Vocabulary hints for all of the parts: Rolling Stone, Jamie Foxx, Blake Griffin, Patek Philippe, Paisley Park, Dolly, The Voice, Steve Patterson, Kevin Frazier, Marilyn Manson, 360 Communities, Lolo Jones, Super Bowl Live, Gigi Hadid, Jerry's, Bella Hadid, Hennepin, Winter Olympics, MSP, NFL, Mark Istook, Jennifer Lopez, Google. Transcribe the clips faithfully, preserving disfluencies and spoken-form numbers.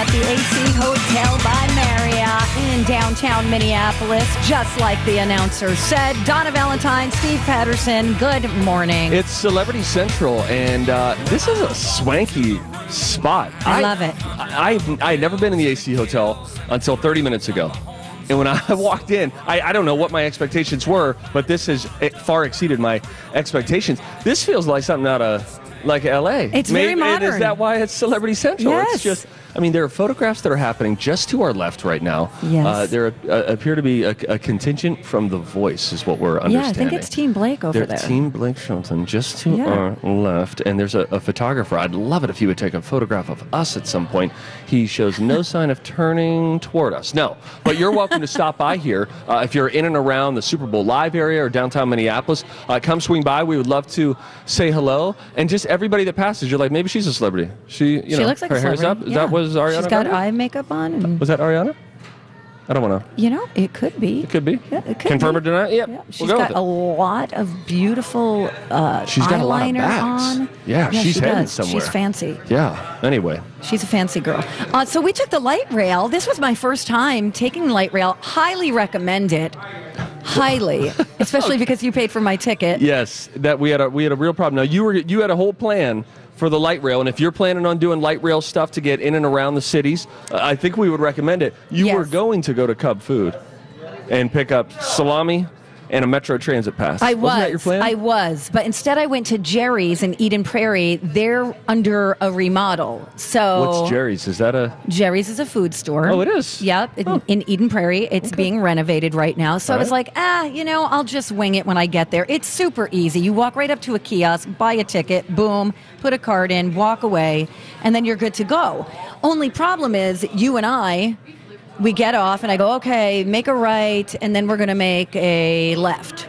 at the A C Hotel by Marriott in downtown Minneapolis. Just like the announcer said, Donna Valentine, Steve Patterson, good morning. It's Celebrity Central, and uh, this is a swanky spot. I, I love it. I, I, I had never been in the A C Hotel until thirty minutes ago. And when I walked in, I, I don't know what my expectations were, but this has far exceeded my expectations. This feels like something out of, like, L A. It's Maybe, very modern. Is that why it's Celebrity Central? Yes. It's just, I mean, there are photographs that are happening just to our left right now. Yes. Uh, there uh, appear to be a, a contingent from The Voice, is what we're understanding. Yeah, I think it's Team Blake over They're there. Team Blake Shelton just to yeah. our left. And there's a, a photographer. I'd love it if he would take a photograph of us at some point. He shows no sign of turning toward us. No. But you're welcome to stop by here. Uh, if you're in and around the Super Bowl Live area or downtown Minneapolis, uh, come swing by. We would love to say hello. And just everybody that passes, you're like, maybe she's a celebrity. She, you she know, looks like her a celebrity. Hair's up. Is yeah. that Was Ariana? She's got eye makeup on. And was that Ariana? I don't want to. You know, it could be. It could be. Yeah, it could Confirm be. Or deny? Yep. Yeah. She's we'll go got a lot of beautiful uh, she's got eyeliner a lot of bags. On. Yeah, yeah she's she heading does. Somewhere. She's fancy. Yeah. Anyway. She's a fancy girl. Uh, so we took the light rail. This was my first time taking the light rail. Highly recommend it. Highly, especially because you paid for my ticket. Yes, that we had a we had a real problem. Now you were you had a whole plan for the light rail, and if you're planning on doing light rail stuff to get in and around the cities, uh, I think we would recommend it. You yes. were going to go to Cub Food and pick up salami and a Metro Transit pass. I was. Wasn't that your plan? I was. But instead I went to Jerry's in Eden Prairie. They're under a remodel. So what's Jerry's? Is that a... Jerry's is a food store. Oh, it is? Yep. In, oh. in Eden Prairie. It's okay. being renovated right now. So All I was right. like, ah, you know, I'll just wing it when I get there. It's super easy. You walk right up to a kiosk, buy a ticket, boom, put a card in, walk away, and then you're good to go. Only problem is you and I... We get off, and I go, okay, make a right, and then we're going to make a left.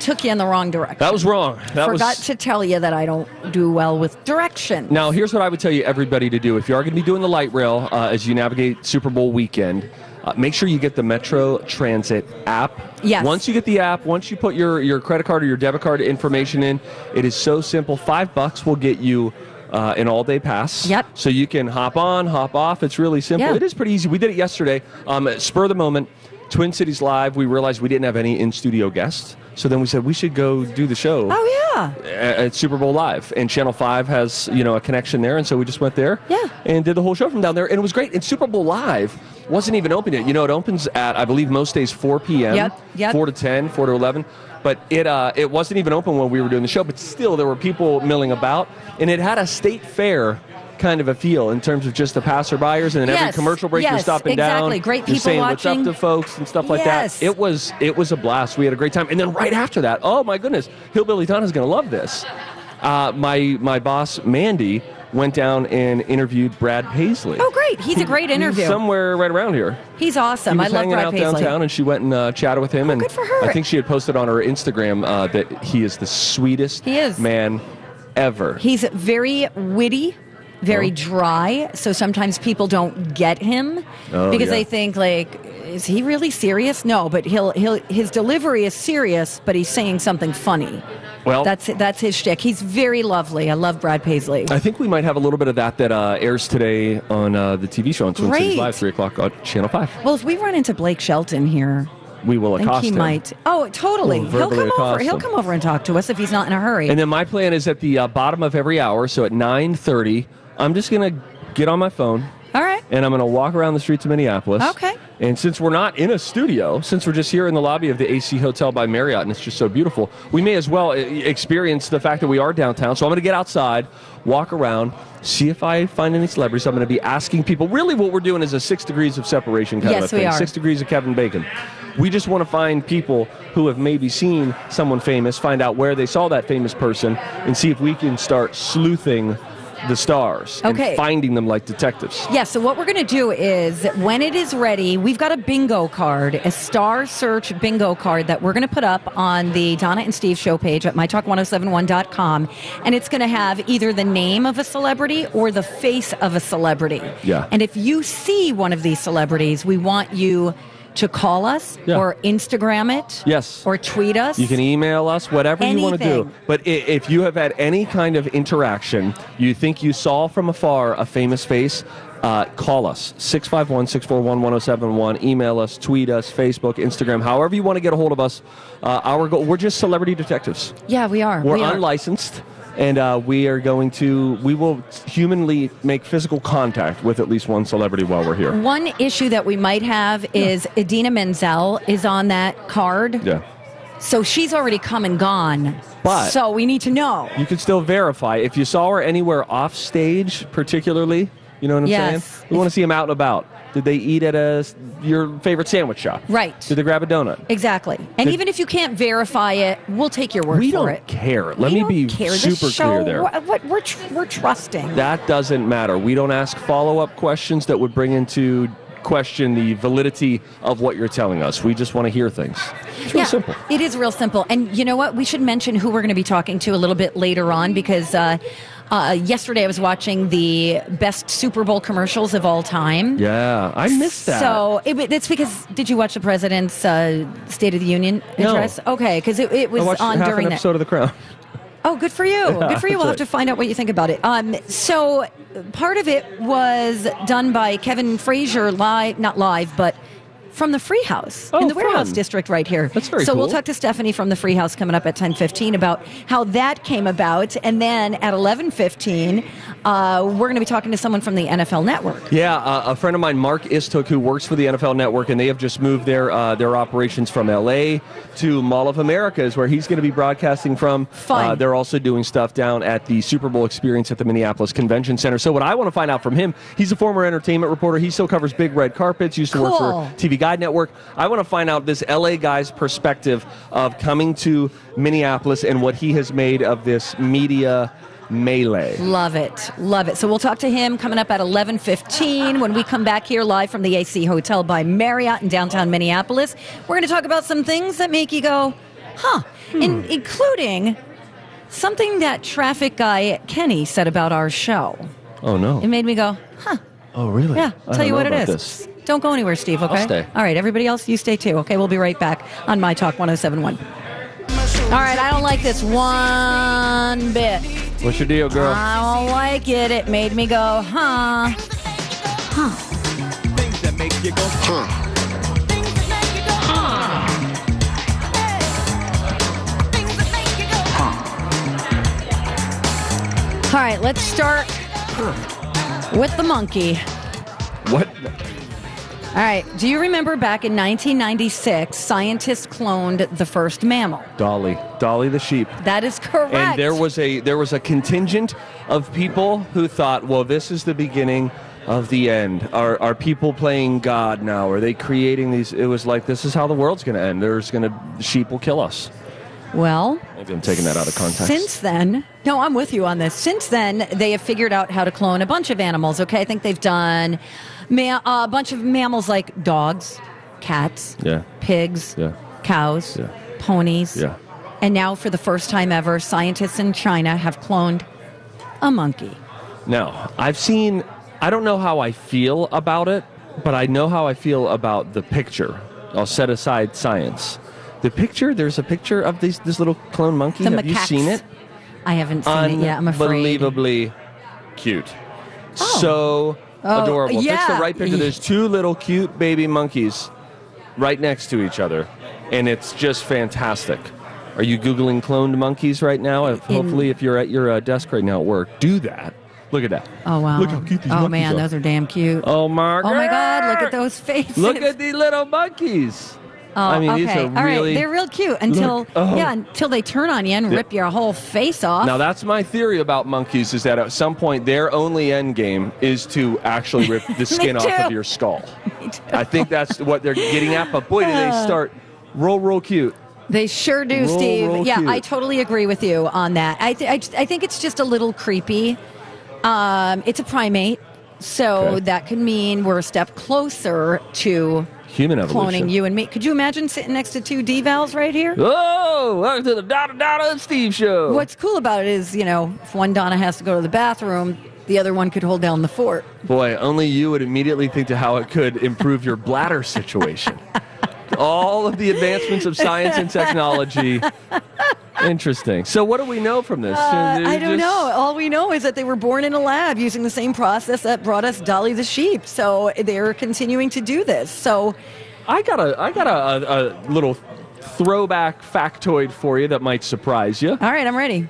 Took you in the wrong direction. That was wrong. That Forgot was... to tell you that I don't do well with directions. Now, here's what I would tell you everybody to do. If you are going to be doing the light rail uh, as you navigate Super Bowl weekend, uh, make sure you get the Metro Transit app. Yes. Once you get the app, once you put your, your credit card or your debit card information in, it is so simple. Five bucks will get you... Uh, an all-day pass. Yep. So you can hop on, hop off. It's really simple. Yeah. It is pretty easy. We did it yesterday. Um, at spur of the moment, Twin Cities Live, we realized we didn't have any in-studio guests. So then we said we should go do the show. Oh, yeah. At, at Super Bowl Live. And Channel five has, you know, a connection there. And so we just went there. Yeah. And did the whole show from down there. And it was great. And Super Bowl Live wasn't even open yet. You know, it opens at, I believe, most days four p.m. Yep. Yep. four to ten, four to eleven. But it uh, it wasn't even open when we were doing the show, but still there were people milling about, and it had a state fair kind of a feel in terms of just the passerbyers, and then yes, every commercial break yes, you're stopping exactly. down, great people you're saying watching. What's up to folks and stuff like yes. that. It was it was a blast. We had a great time, and then right after that, oh my goodness, Hillbilly Donna's gonna love this. Uh, my my boss Mandy went down and interviewed Brad Paisley. Oh, great. He's a great interview. Somewhere right around here. He's awesome. He I love Brad Paisley. She was hanging out downtown, and she went and uh, chatted with him. Oh, and good for her. I think she had posted on her Instagram uh, that he is the sweetest he is. man ever. He's very witty, very oh. dry, so sometimes people don't get him oh, because yeah. they think, like, is he really serious? No, but he'll he'll his delivery is serious, but he's saying something funny. Well, that's that's his shtick. He's very lovely. I love Brad Paisley. I think we might have a little bit of that that uh, airs today on uh, the T V show on Twin Cities Live, three o'clock on Channel Five. Well, if we run into Blake Shelton here, we will accost I think he him. Might. Oh, totally. We'll he'll come over. Him. He'll come over and talk to us if he's not in a hurry. And then my plan is at the uh, bottom of every hour, so at nine thirty, I'm just gonna get on my phone. All right. And I'm going to walk around the streets of Minneapolis. Okay. And since we're not in a studio, since we're just here in the lobby of the A C Hotel by Marriott, and it's just so beautiful, we may as well experience the fact that we are downtown. So I'm going to get outside, walk around, see if I find any celebrities. I'm going to be asking people. Really what we're doing is a six degrees of separation kind yes, of thing. Yes, we are. Six degrees of Kevin Bacon. We just want to find people who have maybe seen someone famous, find out where they saw that famous person, and see if we can start sleuthing the stars okay. and finding them like detectives. Yeah, so what we're going to do is, when it is ready, we've got a bingo card, a star search bingo card that we're going to put up on the Donna and Steve show page at my talk ten seventy-one dot com, and it's going to have either the name of a celebrity or the face of a celebrity. Yeah. And if you see one of these celebrities, we want you to call us yeah. or Instagram it yes. or tweet us. You can email us, whatever Anything. you want to do. But if you have had any kind of interaction, you think you saw from afar a famous face, Uh, call us, six five one, six four one, one oh seven one, email us, tweet us, Facebook, Instagram, however you want to get a hold of us. Uh, our goal, we're just celebrity detectives. Yeah, we are. We're we unlicensed, are. and uh, we are going to, we will humanly make physical contact with at least one celebrity while we're here. One issue that we might have is yeah. Idina Menzel is on that card. Yeah. So she's already come and gone, but so we need to know. You can still verify. If you saw her anywhere off stage, particularly, you know what I'm yes. saying? We want to see them out and about. Did they eat at a your favorite sandwich shop? Right. Did they grab a donut? Exactly. And Did, even if you can't verify it, we'll take your word we for it. Care. We me don't be care. Let me be super show, clear there. What, what, we're, tr- we're trusting. That doesn't matter. We don't ask follow-up questions that would bring into question the validity of what you're telling us. We just want to hear things. It's real yeah, simple. It is real simple. And you know what? We should mention who we're going to be talking to a little bit later on because... Uh, Uh, yesterday I was watching the best Super Bowl commercials of all time. Yeah, I missed that. So it, it's because, did you watch the president's uh, State of the Union address? No. Okay, because it, it was I watched on half during an episode that. of The Crown. Oh, good for you. Yeah, good for you. We'll have to find out what you think about it. Um, so part of it was done by Kevin Frazier live, not live, but from the Free House oh, in the fun. Warehouse District right here. That's very so cool. So we'll talk to Stephanie from the Free House coming up at ten fifteen about how that came about. And then at eleven fifteen, uh, we're going to be talking to someone from the N F L Network. Yeah, uh, a friend of mine, Mark Istook, who works for the N F L Network, and they have just moved their uh, their operations from L A to Mall of America is where he's going to be broadcasting from. Fun. Uh, they're also doing stuff down at the Super Bowl experience at the Minneapolis Convention Center. So what I want to find out from him, he's a former entertainment reporter. He still covers big red carpets, used to cool. work for T V Guide Network. I want to find out this L A guy's perspective of coming to Minneapolis and what he has made of this media melee. Love it. Love it. So we'll talk to him coming up at eleven fifteen when we come back here live from the A C Hotel by Marriott in downtown Minneapolis. We're going to talk about some things that make you go, huh, hmm. in, including something that traffic guy Kenny said about our show. Oh, no. It made me go, huh. Oh, really? Yeah. I'll tell you what it is. This. Don't go anywhere, Steve, okay? I'll stay. All right, everybody else, you stay too. Okay, we'll be right back on My Talk ten seventy-one. All right, I don't like this one bit. What's your deal, girl? I don't like it. It made me go, huh? Huh. Things that make you go, huh? Things that make you go, huh? Things that make you go, huh? All right, let's start with the monkey. What? All right. Do you remember back in nineteen ninety-six, scientists cloned the first mammal? Dolly. Dolly the sheep. That is correct. And there was a there was a contingent of people who thought, well, this is the beginning of the end. Are are people playing God now? Are they creating these? It was like, this is how the world's going to end. There's going to sheep will kill us. Well, maybe I'm taking that out of context. Since then, no, I'm with you on this. Since then, they have figured out how to clone a bunch of animals. Okay, I think they've done ma- uh, a bunch of mammals like dogs, cats, yeah. pigs, yeah. cows, yeah. ponies, yeah. and now for the first time ever, scientists in China have cloned a monkey. Now, I've seen. I don't know how I feel about it, but I know how I feel about the picture. I'll set aside science. The picture, there's a picture of this, this little clone monkey. The Have macaques. you seen it? I haven't seen it yet, I'm afraid. Unbelievably cute. Oh. So oh, adorable. Yeah. Fix the right picture. There's two little cute baby monkeys right next to each other, and it's just fantastic. Are you Googling cloned monkeys right now? If, In, hopefully, if you're at your uh, desk right now at work, do that. Look at that. Oh, wow. Look how cute these oh, monkeys man, are. Oh, man, those are damn cute. Oh, Margaret. Oh, my God, look at those faces. Look at these little monkeys. Oh, I mean, okay. These are really, all right, they're real cute until oh. yeah, until they turn on you and rip your whole face off. Now, that's my theory about monkeys is that at some point their only end game is to actually rip the skin off of your skull. I think that's what they're getting at, but boy, do they start roll, roll cute. They sure do, roll, Steve. Roll yeah, cute. I totally agree with you on that. I th- I, th- I think it's just a little creepy. Um, it's a primate, so okay. that could mean we're a step closer to... human evolution. Cloning you and me. Could you imagine sitting next to two D-Vals right here? Oh, welcome to the Donna, Donna, and Steve show. What's cool about it is, you know, if one Donna has to go to the bathroom, the other one could hold down the fort. Boy, only you would immediately think to how it could improve your bladder situation. All of the advancements of science and technology. Interesting. So what do we know from this? Uh, I don't just... know. All we know is that they were born in a lab using the same process that brought us Dolly the sheep. So they're continuing to do this. So I got a, I got a, a, a little throwback factoid for you that might surprise you. All right, I'm ready.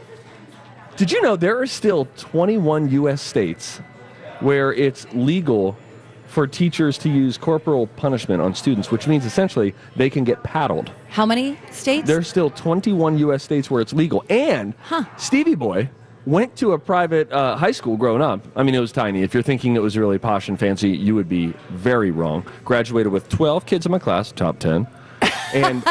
Did you know there are still twenty-one U S states where it's legal for teachers to use corporal punishment on students, which means essentially they can get paddled? How many states? There's still twenty-one U S states where it's legal. And huh. Stevie Boy went to a private uh, high school growing up. I mean, it was tiny. If you're thinking it was really posh and fancy, you would be very wrong. Graduated with twelve kids in my class, top ten. And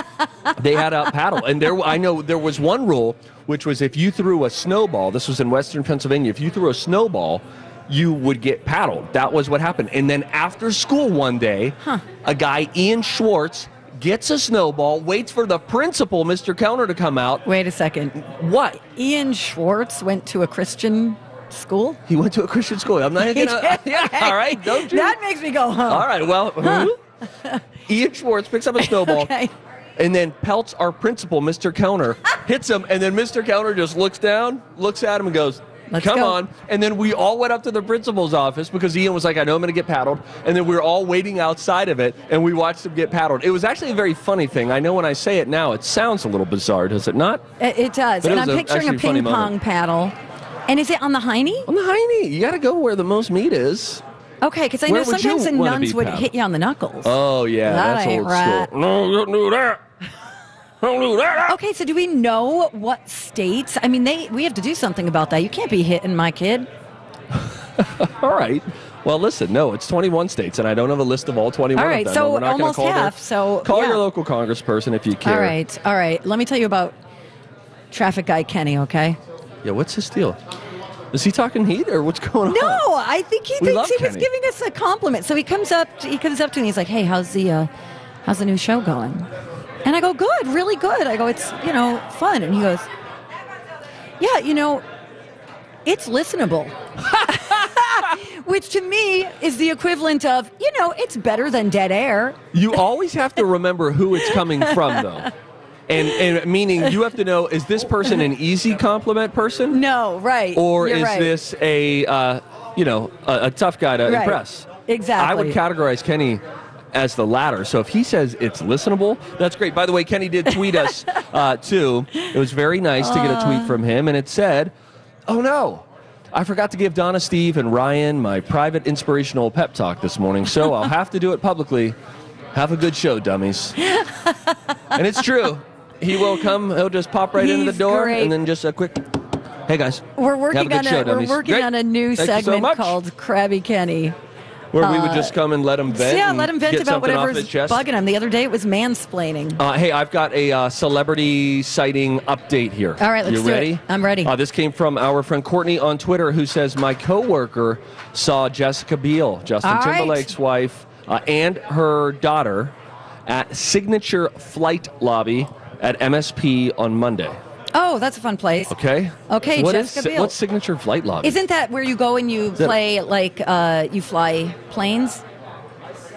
they had a paddle. And there, I know there was one rule, which was if you threw a snowball, this was in Western Pennsylvania, if you threw a snowball, you would get paddled. That was what happened. And then after school one day, huh. a guy, Ian Schwartz, gets a snowball, waits for the principal, Mister Kellner, to come out. Wait a second. What? Ian Schwartz went to a Christian school? He went to a Christian school. I'm not going to... Yeah, all right. Don't you? That makes me go, huh? All right, well... Huh? Ian Schwartz picks up a snowball. Okay. And then pelts our principal, Mister Kellner, hits him, and then Mister Kellner just looks down, looks at him, and goes... Let's Come go. on. And then we all went up to the principal's office because Ian was like, I know I'm going to get paddled. And then we were all waiting outside of it, and we watched him get paddled. It was actually a very funny thing. I know when I say it now, it sounds a little bizarre, does it not? It, it does. But and it I'm picturing a, a ping pong moment. paddle. And is it on the hiney? On the hiney. You got to go where the most meat is. Okay, because I where know sometimes the nuns would paddled? hit you on the knuckles. Oh, yeah. That that's old right. school. No, you don't do that. Okay, so do we know what states? I mean, they we have to do something about that. You can't be hitting my kid. All right. Well, listen, no, it's twenty-one states, and I don't have a list of all twenty-one all right, of them. All right, so almost call half. Their, so, call yeah. your local congressperson if you care. All right, all right. Let me tell you about Traffic Guy Kenny, okay? Yeah, what's his deal? Is he talking heat or what's going on? No, I think he we thinks he Kenny. was giving us a compliment. So he comes up to, he comes up to me and he's like, hey, how's the, uh, how's the new show going? And I go, good, really good. I go, it's, you know, fun. And he goes, yeah, you know, it's listenable. Which to me is the equivalent of, you know, it's better than dead air. You always have to remember who it's coming from, though. And, and meaning you have to know, is this person an easy compliment person? No, right. Or You're is right. this a, uh, you know, a, a tough guy to right. impress? Exactly. I would categorize Kenny as the latter. So if he says it's listenable, that's great. By the way, Kenny did tweet us, uh, too. It was very nice uh, to get a tweet from him, and it said, oh, no, I forgot to give Donna, Steve, and Ryan my private inspirational pep talk this morning, so I'll have to do it publicly. Have a good show, dummies. And it's true. He will come. He'll just pop right He's into the door, great. and then just a quick... Hey, guys. We're working, on a, show, we're working on a new Thank segment so called Krabby Kenny. Where we would just come and let him vent. Yeah, let him vent about whatever's bugging him. The other day it was mansplaining. Uh, hey, I've got a uh, celebrity sighting update here. All right, let's do it. You ready? I'm ready. Uh, this came from our friend Courtney on Twitter, who says, my coworker saw Jessica Biel, Justin Timberlake's wife, uh, and her daughter at Signature Flight Lobby at M S P on Monday. Oh, that's a fun place. Okay. Okay, what Jessica Biel. What's Signature Flight Lobby? Isn't that where you go and you play, like, uh, you fly planes?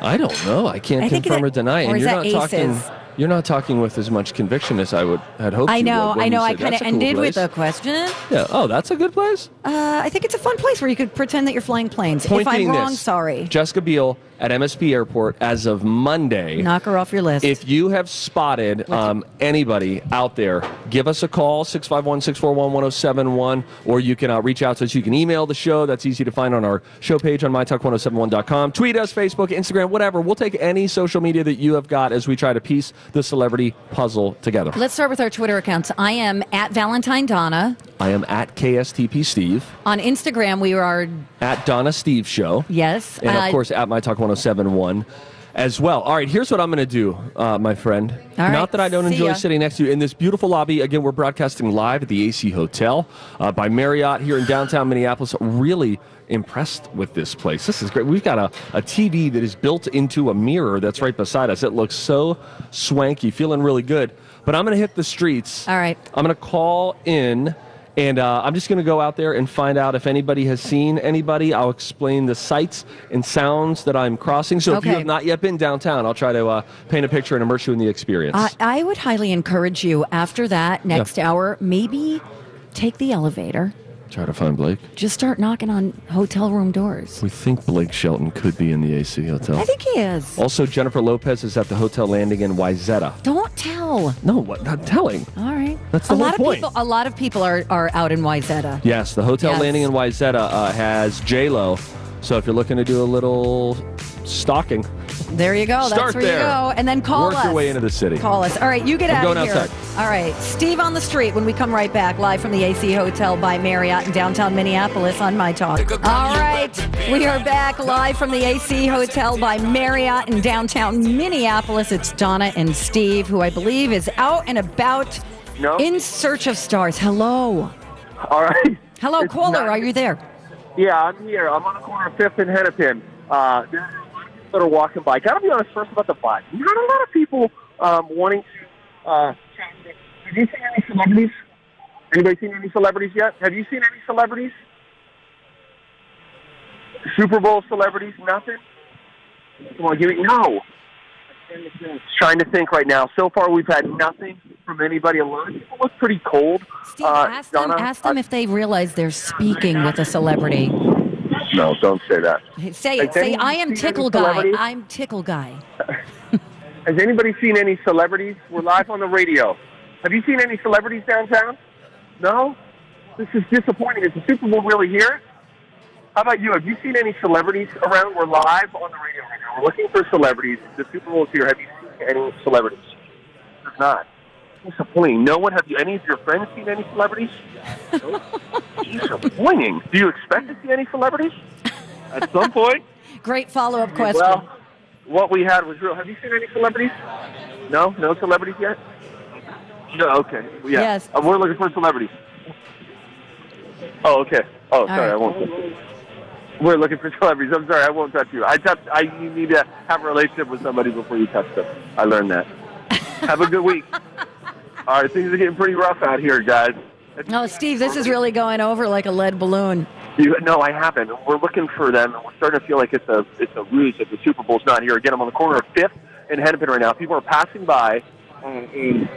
I don't know. I can't I confirm that, or deny. Or and you're not, talking, you're not talking with as much conviction as I would had hoped I know, you would. I know. I know. I kind of ended cool with a question. Yeah. Oh, that's a good place? Uh, I think it's a fun place where you could pretend that you're flying planes. Pointing if I'm wrong, this, sorry. Jessica Biel at M S P Airport as of Monday. Knock her off your list. If you have spotted um, anybody out there, give us a call, six five one, six four one, one oh seven one, or you can uh, reach out to us. You can email the show. That's easy to find on our show page on my talk ten seventy-one dot com. Tweet us, Facebook, Instagram, whatever. We'll take any social media that you have got as we try to piece the celebrity puzzle together. Let's start with our Twitter accounts. I am at Valentine Donna. I am at K S T P Steve. On Instagram, we are... at Donna Steve Show. Yes. And, of uh, course, at my talk ten seventy-one as well. All right, here's what I'm going to do, uh, my friend. All Not right, that I don't enjoy ya. sitting next to you in this beautiful lobby. Again, we're broadcasting live at the A C Hotel uh, by Marriott here in downtown Minneapolis. Really impressed with this place. This is great. We've got a, a T V that is built into a mirror that's right beside us. It looks so swanky. Feeling really good. But I'm going to hit the streets. All right. I'm going to call in And uh, I'm just going to go out there and find out if anybody has seen anybody. I'll explain the sights and sounds that I'm crossing. So okay. if you have not yet been downtown, I'll try to uh, paint a picture and immerse you in the experience. Uh, I would highly encourage you after that next yeah. hour, maybe take the elevator. Try to find Blake. Just start knocking on hotel room doors. We think Blake Shelton could be in the A C Hotel. I think he is. Also, Jennifer Lopez is at the hotel landing in Wayzata. Don't tell. No, what? Not telling. All right. That's the a whole lot of point. People, a lot of people are, are out in Wayzata. Yes, the hotel yes. landing in Wayzata uh, has J-Lo. So if you're looking to do a little stalking, there you go. Start That's where there. You go. And then call Work us. Work your way into the city. Call us. All right, you get I'm out going of here. Outside. All right. Steve on the street when we come right back, live from the A C Hotel by Marriott in downtown Minneapolis on My Talk. All right. We are back live from the A C Hotel by Marriott in downtown Minneapolis. It's Donna and Steve, who I believe is out and about no. in search of stars. Hello. All right. Hello, it's caller. Not... Are you there? Yeah, I'm here. I'm on the corner of fifth and Hennepin. Uh, that are walking by. Gotta be honest first about the vibe. Not a lot of people um, wanting to. Uh, have you seen any celebrities? Anybody seen any celebrities yet? Have you seen any celebrities? Super Bowl celebrities? Nothing? Come on, give me. No. Trying to think right now. So far, we've had nothing from anybody. A lot of people look pretty cold. Steve, uh, ask, Donna, them, ask them I, if they realize they're speaking with a celebrity. No, don't say that. Say it. Has say, I am tickle guy. I'm tickle guy. Has anybody seen any celebrities? We're live on the radio. Have you seen any celebrities downtown? No? This is disappointing. Is the Super Bowl really here? How about you? Have you seen any celebrities around? We're live on the radio right now. We're looking for celebrities. The Super Bowl is here. Have you seen any celebrities? There's not. Disappointing. No one. Have you, any of your friends seen any celebrities? No. Disappointing. Do you expect to see any celebrities at some point? Great follow-up question. Well, what we had was real. Have you seen any celebrities? No, no celebrities yet. No. Okay. Yeah. Yes. Uh, we're looking for celebrities. Oh, okay. Oh, All sorry. Right. I won't. We're looking for celebrities. I'm sorry. I won't touch you. I touch. I you need to have a relationship with somebody before you touch them. I learned that. Have a good week. All right, things are getting pretty rough out here, guys. No, Steve, this is really going over like a lead balloon. You, no, I haven't. We're looking for them. We're starting to feel like it's a it's a ruse that the Super Bowl's not here. Again, I'm on the corner of fifth and Hennepin right now. People are passing by. And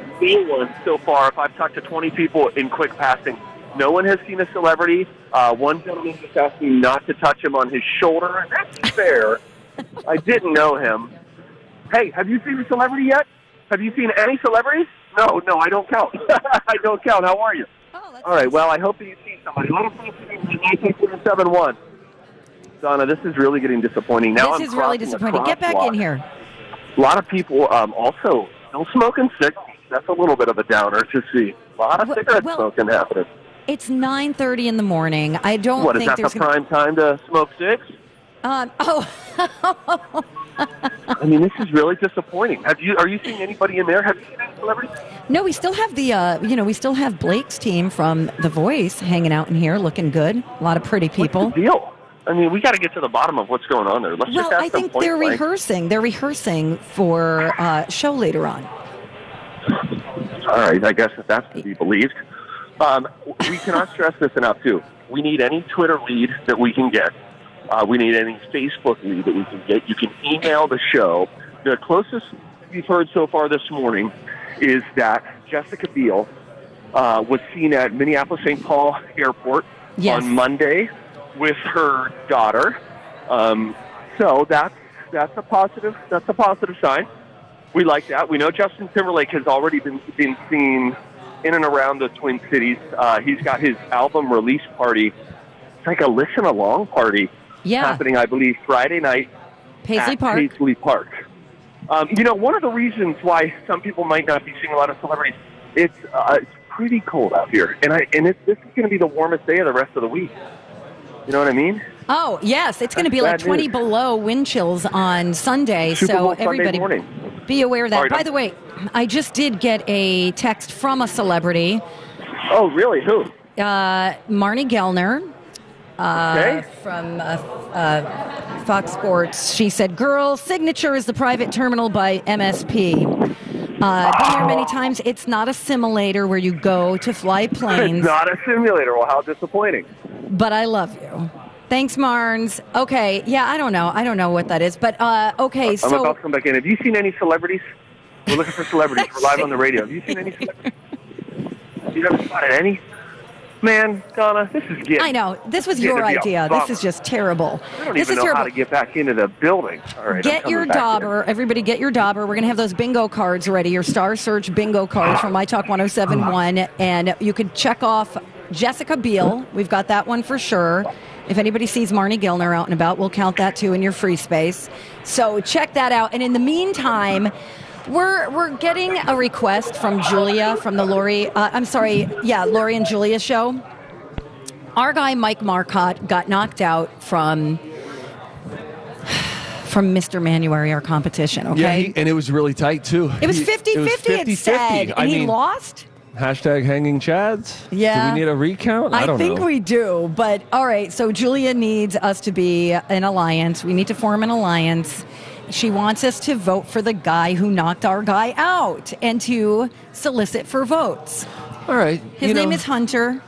one so far, if I've talked to twenty people in quick passing, no one has seen a celebrity. Uh, one gentleman just asked me not to touch him on his shoulder, and that's fair. I didn't know him. Hey, have you seen a celebrity yet? Have you seen any celebrities? No, no, I don't count. I don't count. How are you? Oh, that's All right, nice. Well, I hope that you see somebody. Let us know. Donna, this is really getting disappointing. Now this I'm is really disappointing. Get back in here. A lot of people um, also no smoking cigarettes. That's a little bit of a downer to see. A lot of well, cigarette well, smoking happening. It's nine thirty in the morning. I don't what, think there's... What, is that the gonna... prime time to smoke cigs? Um, oh... I mean, this is really disappointing. Have you? Are you seeing anybody in there? Have you seen any celebrities? No, we still have the, uh, you know, we still have Blake's team from The Voice hanging out in here, looking good. A lot of pretty people. What's the deal? I mean, we got to get to the bottom of what's going on there. Let's well, just I think they're blank. rehearsing. They're rehearsing for a uh, show later on. All right, I guess if that's to be believed. Um, we cannot stress this enough, too. We need any Twitter lead that we can get. Uh, we need any Facebook lead that we can get. You can email the show. The closest we've heard so far this morning is that Jessica Biel uh, was seen at Minneapolis-Saint Paul Airport yes. on Monday with her daughter. Um, so that's that's a positive. That's a positive sign. We like that. We know Justin Timberlake has already been been seen in and around the Twin Cities. Uh, he's got his album release party. It's like a listen along party. Yeah. Happening, I believe, Friday night Paisley at Park. Paisley Park. Um, you know, one of the reasons why some people might not be seeing a lot of celebrities, it's uh, it's pretty cold out here, and I and it's, this is going to be the warmest day of the rest of the week. You know what I mean? Oh yes, it's going to be like twenty news. below wind chills on Sunday, Super Bowl so everybody Sunday morning. Be aware of that. Right, By I'm... the way, I just did get a text from a celebrity. Oh really? Who? Uh, Marnie Gelner. Uh, okay. From uh, uh, Fox Sports, she said, "Girl, Signature is the private terminal by M S P." Uh, been there many times. It's not a simulator where you go to fly planes. It's not a simulator. Well, how disappointing. But I love you. Thanks, Marnes. Okay. Yeah, I don't know. I don't know what that is. But, uh, okay, I'm so... I'm about to come back in. Have you seen any celebrities? We're looking for celebrities. We're live on the radio. Have you seen any celebrities? You haven't spotted any? Man, Donna, this is getting... I know. This was your idea. This is just terrible. I don't even know how to get back into the building. All right, get your dauber. Everybody get your dauber. We're going to have those bingo cards ready, your Star Search bingo cards from My Talk ten seventy-one. And you can check off Jessica Biel. We've got that one for sure. If anybody sees Marnie Gelner out and about, we'll count that, too, in your free space. So check that out. And in the meantime... We're we're getting a request from Julia from the Lori, uh, I'm sorry, yeah, Lori and Julia show. Our guy Mike Marcotte got knocked out from from Mister Manuary, our competition, okay? Yeah, he, and it was really tight, too. It was fifty fifty, it said. And he lost? Hashtag hanging chads? Yeah. Do we need a recount? I, I don't think know. we do, but all right, so Julia needs us to be an alliance. We need to form an alliance. She wants us to vote for the guy who knocked our guy out and to solicit for votes. All right. His name know, is Hunter.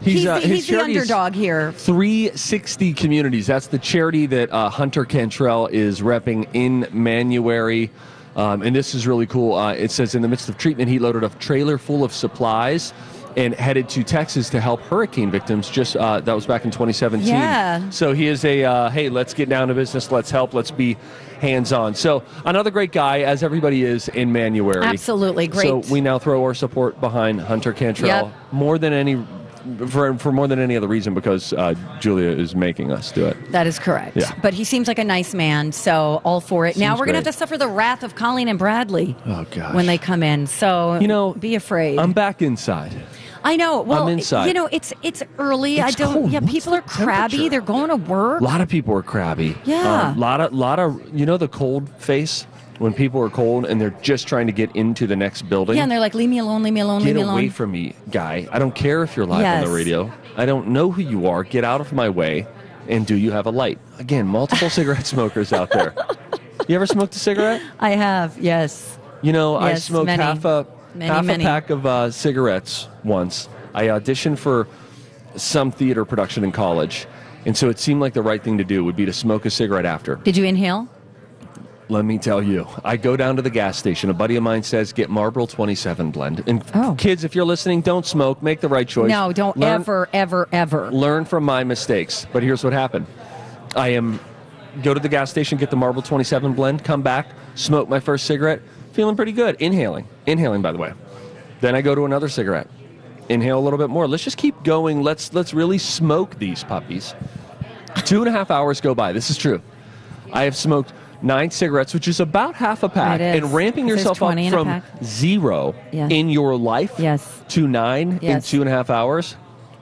He's, he's, uh, the, he's the underdog here. three sixty Communities. That's the charity that uh, Hunter Cantrell is repping in Manuary. Um, and this is really cool. Uh, it says, in the midst of treatment, he loaded a trailer full of supplies and headed to Texas to help hurricane victims. Just uh, that was back in twenty seventeen. Yeah. So he is a, uh, hey, let's get down to business. Let's help. Let's be hands-on. So another great guy, as everybody is in Manuary. Absolutely. Great. So we now throw our support behind Hunter Cantrell. Yep. More than any... For, for more than any other reason, because uh, Julia is making us do it. That is correct. Yeah. But he seems like a nice man, so all for it. Seems now we're going to have to suffer the wrath of Colleen and Bradley oh, gosh. when they come in. So you know, be afraid. I'm back inside. I know. Well, I'm inside. You know, it's it's early. It's I don't. Cold. Yeah, What's people are the crabby. They're going to work. A lot of people are crabby. Yeah. A um, lot of lot of you know the cold face. When people are cold and they're just trying to get into the next building. Yeah, and they're like, leave me alone, leave me alone, leave me alone. Get away from me, guy. I don't care if you're live yes. on the radio. I don't know who you are. Get out of my way. And do you have a light? Again, multiple cigarette smokers out there. You ever smoked a cigarette? I have, yes. You know, yes, I smoked many, half a many, half many. a pack of uh, cigarettes once. I auditioned for some theater production in college. And so it seemed like the right thing to do would be to smoke a cigarette after. Did you inhale? Let me tell you, I go down to the gas station. A buddy of mine says, get Marlboro twenty-seven blend. And oh. kids, if you're listening, don't smoke. Make the right choice. No, don't learn, ever, ever, ever. Learn from my mistakes. But here's what happened. I am go to the gas station, get the Marlboro twenty-seven blend, come back, smoke my first cigarette, feeling pretty good. Inhaling. Inhaling, by the way. Then I go to another cigarette. Inhale a little bit more. Let's just keep going. Let's, let's really smoke these puppies. Two and a half hours go by. This is true. I have smoked... Nine cigarettes, which is about half a pack, and ramping yourself up from zero yes. in your life yes. to nine yes. in two and a half hours,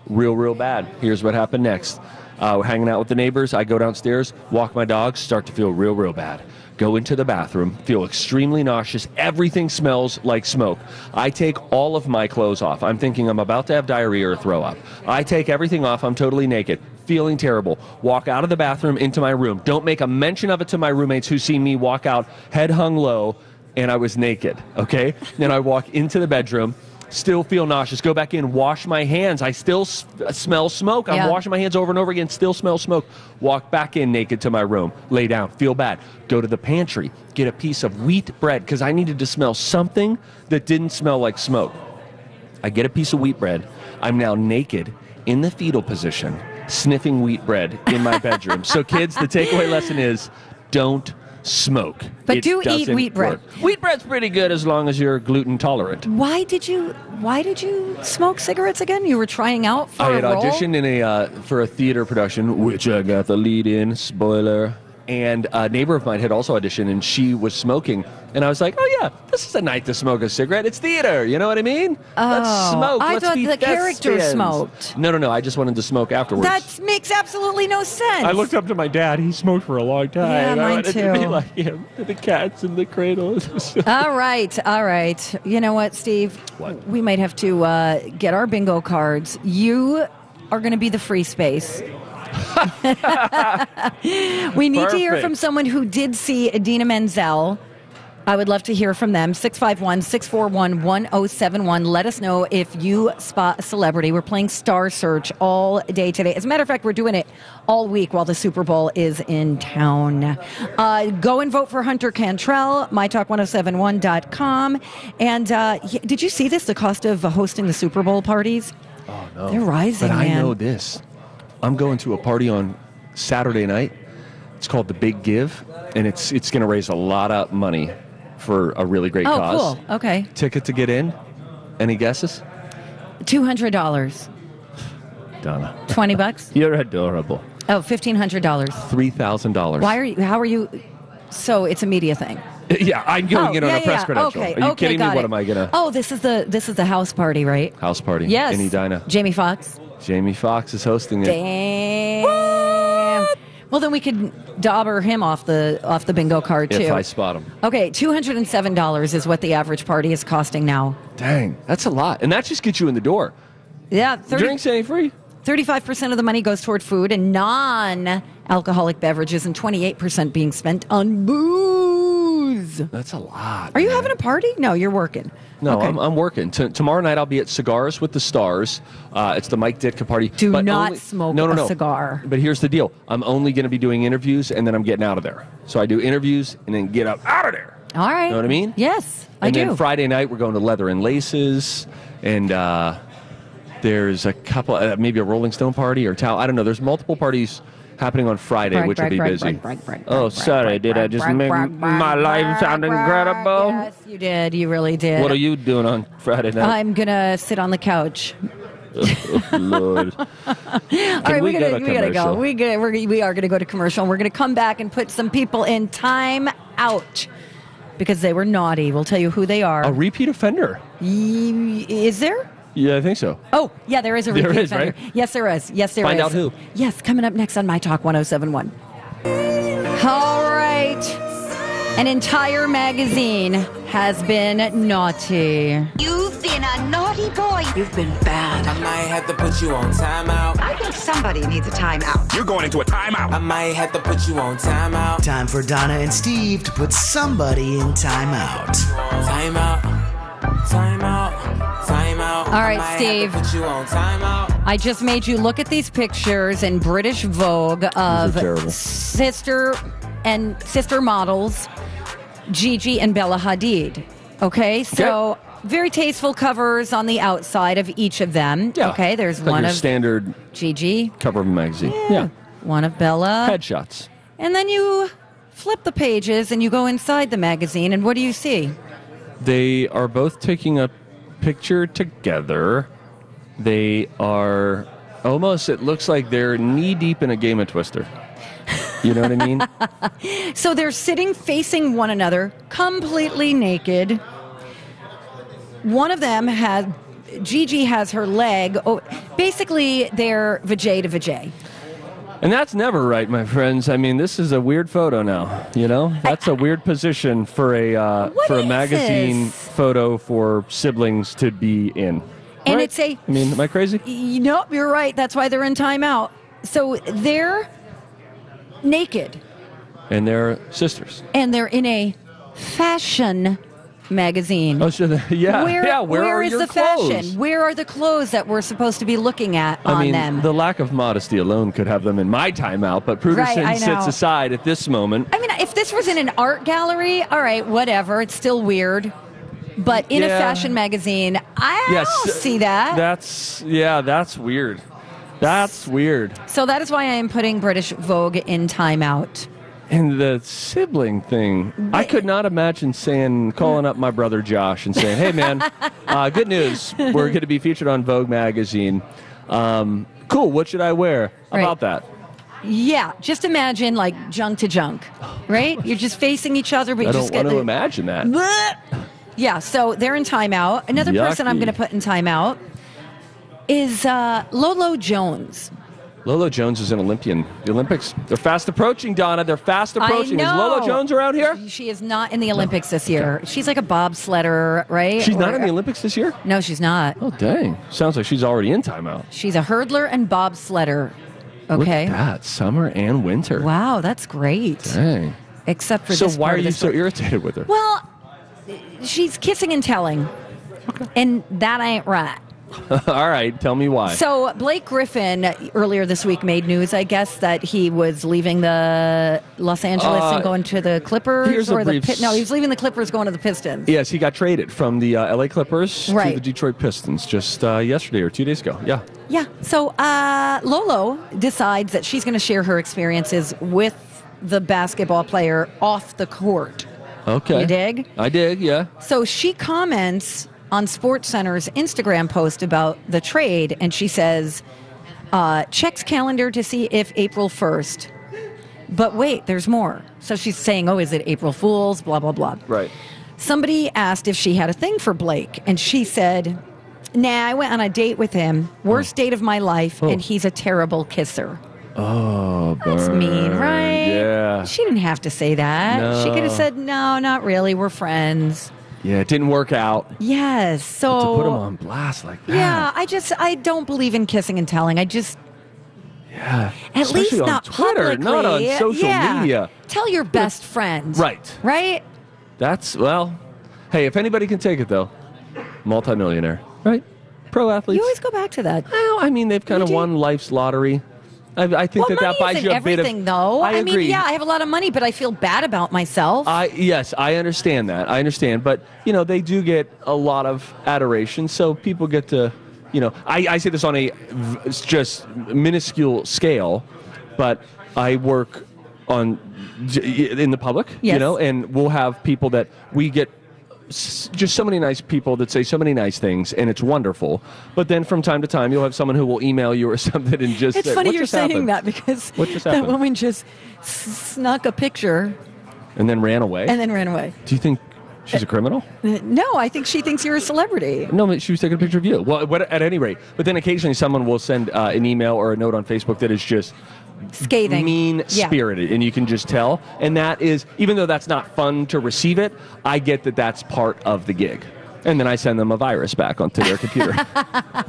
real, real bad. Here's what happened next. Uh, we're hanging out with the neighbors. I go downstairs, walk my dog, start to feel real, real bad. Go into the bathroom, feel extremely nauseous. Everything smells like smoke. I take all of my clothes off. I'm thinking I'm about to have diarrhea or throw up. I take everything off. I'm totally naked. Feeling terrible. Walk out of the bathroom into my room. Don't make a mention of it to my roommates who see me walk out, head hung low, and I was naked, okay? Then I walk into the bedroom, still feel nauseous. Go back in, wash my hands. I still s- smell smoke. I'm yeah. washing my hands over and over again, still smell smoke. Walk back in naked to my room, lay down, feel bad. Go to the pantry, get a piece of wheat bread because I needed to smell something that didn't smell like smoke. I get a piece of wheat bread. I'm now naked in the fetal position, sniffing wheat bread in my bedroom. So kids, the takeaway lesson is don't smoke. But it do eat wheat bread. Work. Wheat bread's pretty good as long as you're gluten tolerant. Why did you why did you smoke cigarettes again? You were trying out for I a had role? auditioned in a uh, for a theater production, which I got the lead in, spoiler. And a neighbor of mine had also auditioned, and she was smoking. And I was like, oh, yeah, this is a night to smoke a cigarette. It's theater. You know what I mean? Oh, let's smoke. I Let's thought the character spins. smoked. No, no, no. I just wanted to smoke afterwards. That makes absolutely no sense. I looked up to my dad. He smoked for a long time. Yeah, mine I wanted too. to be like him. The cat's in the cradle. All right. All right. You know what, Steve? What? We might have to uh, get our bingo cards. You are going to be the free space. We need Perfect. to hear from someone who did see Idina Menzel I would love to hear from them. six five one, six four one, one oh seven one. Let us know if you spot a celebrity. We're playing Star Search all day today. As a matter of fact, we're doing it all week while the Super Bowl is in town. Uh, go and vote for Hunter Cantrell, my talk ten seventy-one dot com. And uh, did you see this, the cost of hosting the Super Bowl parties? Oh, no. They're rising, But I man. know this. I'm going to a party on Saturday night. It's called The Big Give, and it's it's going to raise a lot of money for a really great oh, cause. Oh, cool. Okay. Ticket to get in. Any guesses? two hundred dollars. Donna. twenty bucks? You're adorable. Oh, fifteen hundred dollars. three thousand dollars. Why are you, how are you, so it's a media thing. Yeah, I'm going oh, in yeah, on a press yeah. credential. Okay, are you okay, kidding me? It. What am I going to? Oh, this is the this is the house party, right? House party. Yes. In Edina. Jamie Foxx. Jamie Foxx is hosting it. Damn. What? Well, then we could dauber him off the off the bingo card, too. If I spot him. Okay, two hundred seven dollars is what the average party is costing now. Dang, that's a lot. And that just gets you in the door. Yeah. thirty Drinks ain't free. thirty-five percent of the money goes toward food and non-alcoholic beverages, and twenty-eight percent being spent on booze. That's a lot. Are you man. having a party? No, you're working. No, okay. I'm, I'm working. T- tomorrow night I'll be at Cigars with the Stars. Uh, it's the Mike Ditka party. Do but not only, smoke no, no, no. a cigar. But here's the deal. I'm only going to be doing interviews, and then I'm getting out of there. So I do interviews and then get up out of there. All right. You know what I mean? Yes, I and do. And then Friday night we're going to Leather and Laces, and... Uh, There's a couple, uh, maybe a Rolling Stone party or Tao. I don't know. There's multiple parties happening on Friday, break, which break, will be break, busy. Break, break, break, oh, break, sorry. Break, did break, I just break, make break, my break, life sound break, incredible? Yes, you did. You really did. What are you doing on Friday night? I'm going to sit on the couch. Oh, Lord. All right, we, we got to go. We, gotta, we're, we are going to go to commercial, and we're going to come back and put some people in time out. Because they were naughty. We'll tell you who they are. A repeat offender. Y- is there? Yeah, I think so. Oh, yeah, there is a repeat offender. There is, right? Yes, there is. Yes, there is. Find out who. Yes, coming up next on My Talk ten seventy-one. All right. An entire magazine has been naughty. You've been a naughty boy. You've been bad. I might have to put you on timeout. I think somebody needs a timeout. You're going into a timeout. I might have to put you on timeout. Time for Donna and Steve to put somebody in timeout. Timeout. Time out, time out. All right, I Steve. I just made you look at these pictures in British Vogue of sister and sister models, Gigi and Bella Hadid. Okay, so okay. very tasteful covers on the outside of each of them. Yeah. Okay, there's like one your of standard Gigi cover of a magazine. Yeah. yeah, one of Bella headshots, and then you flip the pages and you go inside the magazine, and what do you see? They are both taking a picture together. They are almost, it looks like they're knee-deep in a game of Twister. You know what I mean? So they're sitting facing one another, completely naked. One of them has, Gigi has her leg, oh, basically they're vajay to vajay. And that's never right, my friends. I mean, this is a weird photo now, you know? That's a weird position for a uh, for a magazine this? photo for siblings to be in. And right? it's a... I mean, am I crazy? You nope, know, you're right. That's why they're in timeout. So they're naked. And they're sisters. And they're in a fashion magazine. Oh, sure. Yeah. Where, yeah, where, where are is your the clothes? fashion? Where are the clothes that we're supposed to be looking at on I mean, them? The lack of modesty alone could have them in my timeout, but Pruderson right, sits aside at this moment. I mean, if this was in an art gallery, all right, whatever. It's still weird. But in yeah. a fashion magazine, I yes, don't see that. That's, yeah, that's weird. That's weird. So that is why I am putting British Vogue in timeout. And the sibling thing, I could not imagine saying, calling up my brother Josh and saying, hey, man, uh, good news. We're going to be featured on Vogue magazine. Um, cool. What should I wear? How right. about that? Yeah. Just imagine like junk to junk, right? You're just facing each other. But I you don't just want to the... imagine that. Yeah. So they're in timeout. Another Yucky. person I'm going to put in timeout is uh, Lolo Jones. Lolo Jones is an Olympian. The Olympics, they're fast approaching, Donna. They're fast approaching. I know. Is Lolo Jones around here? She is not in the Olympics no. this year. Okay. She's like a bobsledder, right? She's or, not in the Olympics this year? No, she's not. Oh, dang. Sounds like she's already in timeout. She's a hurdler and bobsledder. Okay. Look at that. Summer and winter. Wow, that's great. Dang. Except for so this So why part are you so week. irritated with her? Well, she's kissing and telling. Okay. And that ain't right. All right, tell me why. So Blake Griffin earlier this week made news, I guess, that he was leaving the Los Angeles uh, and going to the Clippers. Here's or a brief the No, he was leaving the Clippers, going to the Pistons. Yes, he got traded from the uh, L A Clippers right. to the Detroit Pistons just uh, yesterday or two days ago. Yeah. Yeah. So uh, Lolo decides that she's going to share her experiences with the basketball player off the court. Okay. You dig? I dig, yeah. So she comments on SportsCenter's Instagram post about the trade, and she says, uh, checks calendar to see if April first. But wait, there's more. So she's saying, oh, is it April Fool's, blah, blah, blah. Right. Somebody asked if she had a thing for Blake, and she said, nah, I went on a date with him, worst oh. date of my life, oh. and he's a terrible kisser. Oh, burn. That's mean, right? Yeah. She didn't have to say that. No. She could have said, no, not really, we're friends. Yeah, it didn't work out. Yes, so... But to put him on blast like that. Yeah, I just... I don't believe in kissing and telling. I just... Yeah. At least not publicly. Not on social yeah. media. Tell your best friend. Right. Right? That's... Well, hey, if anybody can take it, though, multimillionaire. Right? Pro athletes. You always go back to that. I know. I mean, they've kind of won life's lottery. I, I think well, that that buys you a bit of... everything, though. I, I mean, yeah, I have a lot of money, but I feel bad about myself. I Yes, I understand that. I understand. But, you know, they do get a lot of adoration, so people get to, you know... I, I say this on a just minuscule scale, but I work on in the public, yes. you know, and we'll have people that we get... just so many nice people that say so many nice things, and it's wonderful. But then from time to time, you'll have someone who will email you or something and just it's say, funny what you're just saying happened? That because that happened? Woman just snuck a picture. And then ran away? And then ran away. Do you think she's a criminal? No, I think she thinks you're a celebrity. No, but she was taking a picture of you. Well, at any rate. But then occasionally someone will send uh, an email or a note on Facebook that is just... scathing. Mean-spirited, yeah. and you can just tell. And that is, even though that's not fun to receive it, I get that that's part of the gig. And then I send them a virus back onto their computer.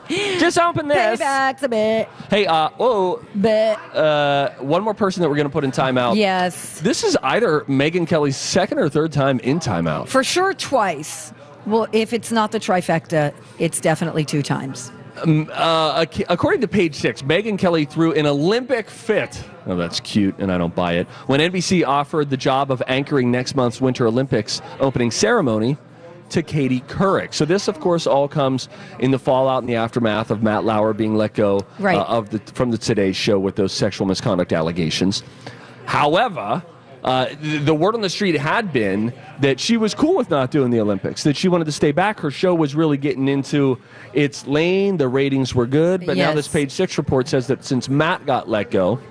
Just open this. Paybacks a bit. Hey, uh, oh, bit. Uh, one more person that we're going to put in timeout. Yes. This is either Megyn Kelly's second or third time in timeout. For sure, twice. Well, if it's not the trifecta, it's definitely two times. Um, uh, according to Page Six, Megyn Kelly threw an Olympic fit. Oh, that's cute, and I don't buy it. When N B C offered the job of anchoring next month's Winter Olympics opening ceremony to Katie Couric. So this, of course, all comes in the fallout and the aftermath of Matt Lauer being let go right. uh, of the, from the Today Show with those sexual misconduct allegations. However... Uh, the word on the street had been that she was cool with not doing the Olympics, that she wanted to stay back. Her show was really getting into its lane. The ratings were good. But yes. now this Page Six report says that since Matt got let go,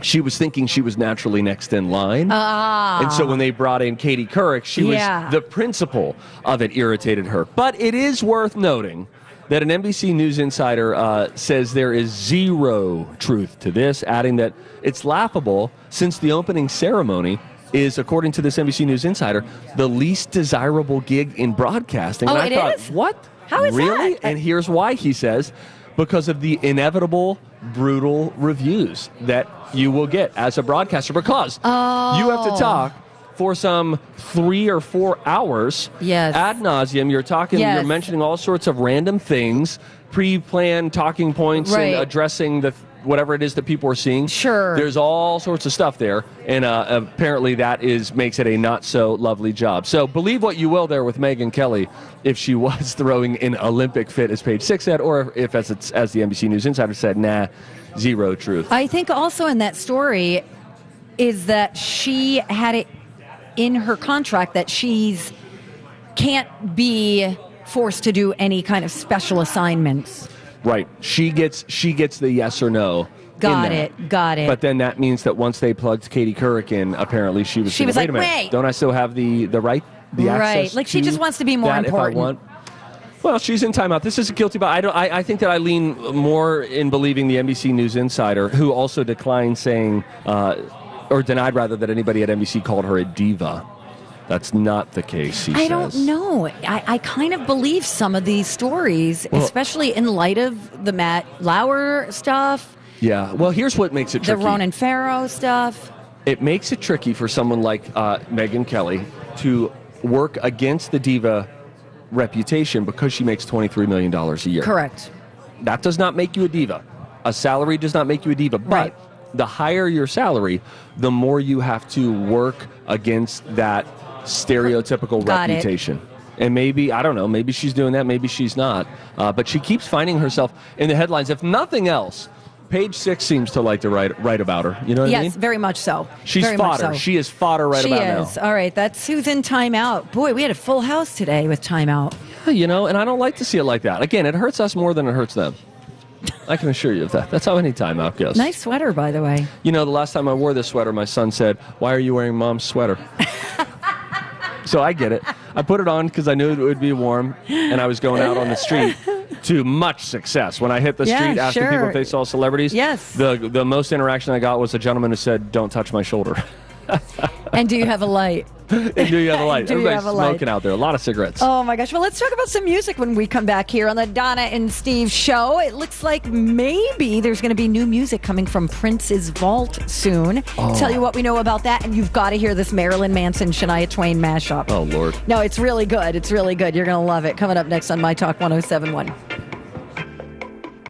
she was thinking she was naturally next in line. Ah. And so when they brought in Katie Couric, she yeah. was the principal of it irritated her. But it is worth noting that an N B C News insider uh, says there is zero truth to this, adding that it's laughable since the opening ceremony is, according to this N B C News insider, the least desirable gig in broadcasting. Oh, and I it thought, is? What? How is really? That? And here's why, he says, because of the inevitable brutal reviews that you will get as a broadcaster, because oh. you have to talk for some three or four hours, yes. ad nauseum. You're talking, yes. you're mentioning all sorts of random things, pre-planned talking points, right. and addressing the whatever it is that people are seeing. Sure, there's all sorts of stuff there, and uh, apparently that is makes it a not so lovely job. So believe what you will there with Megyn Kelly, if she was throwing an Olympic fit, as Page Six said, or if as it's, as the N B C News insider said, nah, zero truth. I think also in that story is that she had it in her contract that she's can't be forced to do any kind of special assignments. Right. She gets she gets the yes or no. Got it. Got it. But then that means that once they plugged Katie Couric in, apparently she was she saying, was like, wait a minute, wait. Don't I still have the the right the right. access? Right. Like she just wants to be more important. If I want. Well, she's in timeout. This is a guilty by. I don't. I, I think that I lean more in believing the N B C News insider, who also declined saying. Uh, Or denied, rather, that anybody at N B C called her a diva. That's not the case, he I says. Don't know. I, I kind of believe some of these stories, well, especially in light of the Matt Lauer stuff. Yeah. Well, here's what makes it tricky. The Ronan Farrow stuff. It makes it tricky for someone like uh, Megyn Kelly to work against the diva reputation because she makes twenty-three million dollars a year. Correct. That does not make you a diva. A salary does not make you a diva. But right. the higher your salary, the more you have to work against that stereotypical Got reputation. It. And maybe, I don't know, maybe she's doing that, maybe she's not. Uh, but she keeps finding herself in the headlines. If nothing else, Page Six seems to like to write write about her. You know what yes, I mean? Yes, very much so. She's very fodder. So. She is fodder right she about is. now. She is. All right, that's who's in timeout. Boy, we had a full house today with timeout. Yeah, you know, and I don't like to see it like that. Again, it hurts us more than it hurts them. I can assure you of that. That's how any timeout goes. Nice sweater, by the way. You know, the last time I wore this sweater, my son said, "Why are you wearing Mom's sweater?" So I get it. I put it on because I knew it would be warm, and I was going out on the street to much success. When I hit the yeah, street asking sure. people if they saw celebrities, yes. the, the most interaction I got was a gentleman who said, "Don't touch my shoulder." And do you have a light? And do you have a light? Everybody's smoking out there. A lot of cigarettes. Oh, my gosh. Well, let's talk about some music when we come back here on the Donna and Steve show. It looks like maybe there's going to be new music coming from Prince's vault soon. Oh. Tell you what we know about that, and you've got to hear this Marilyn Manson, Shania Twain mashup. Oh, Lord. No, it's really good. It's really good. You're going to love it. Coming up next on My Talk ten seventy-one.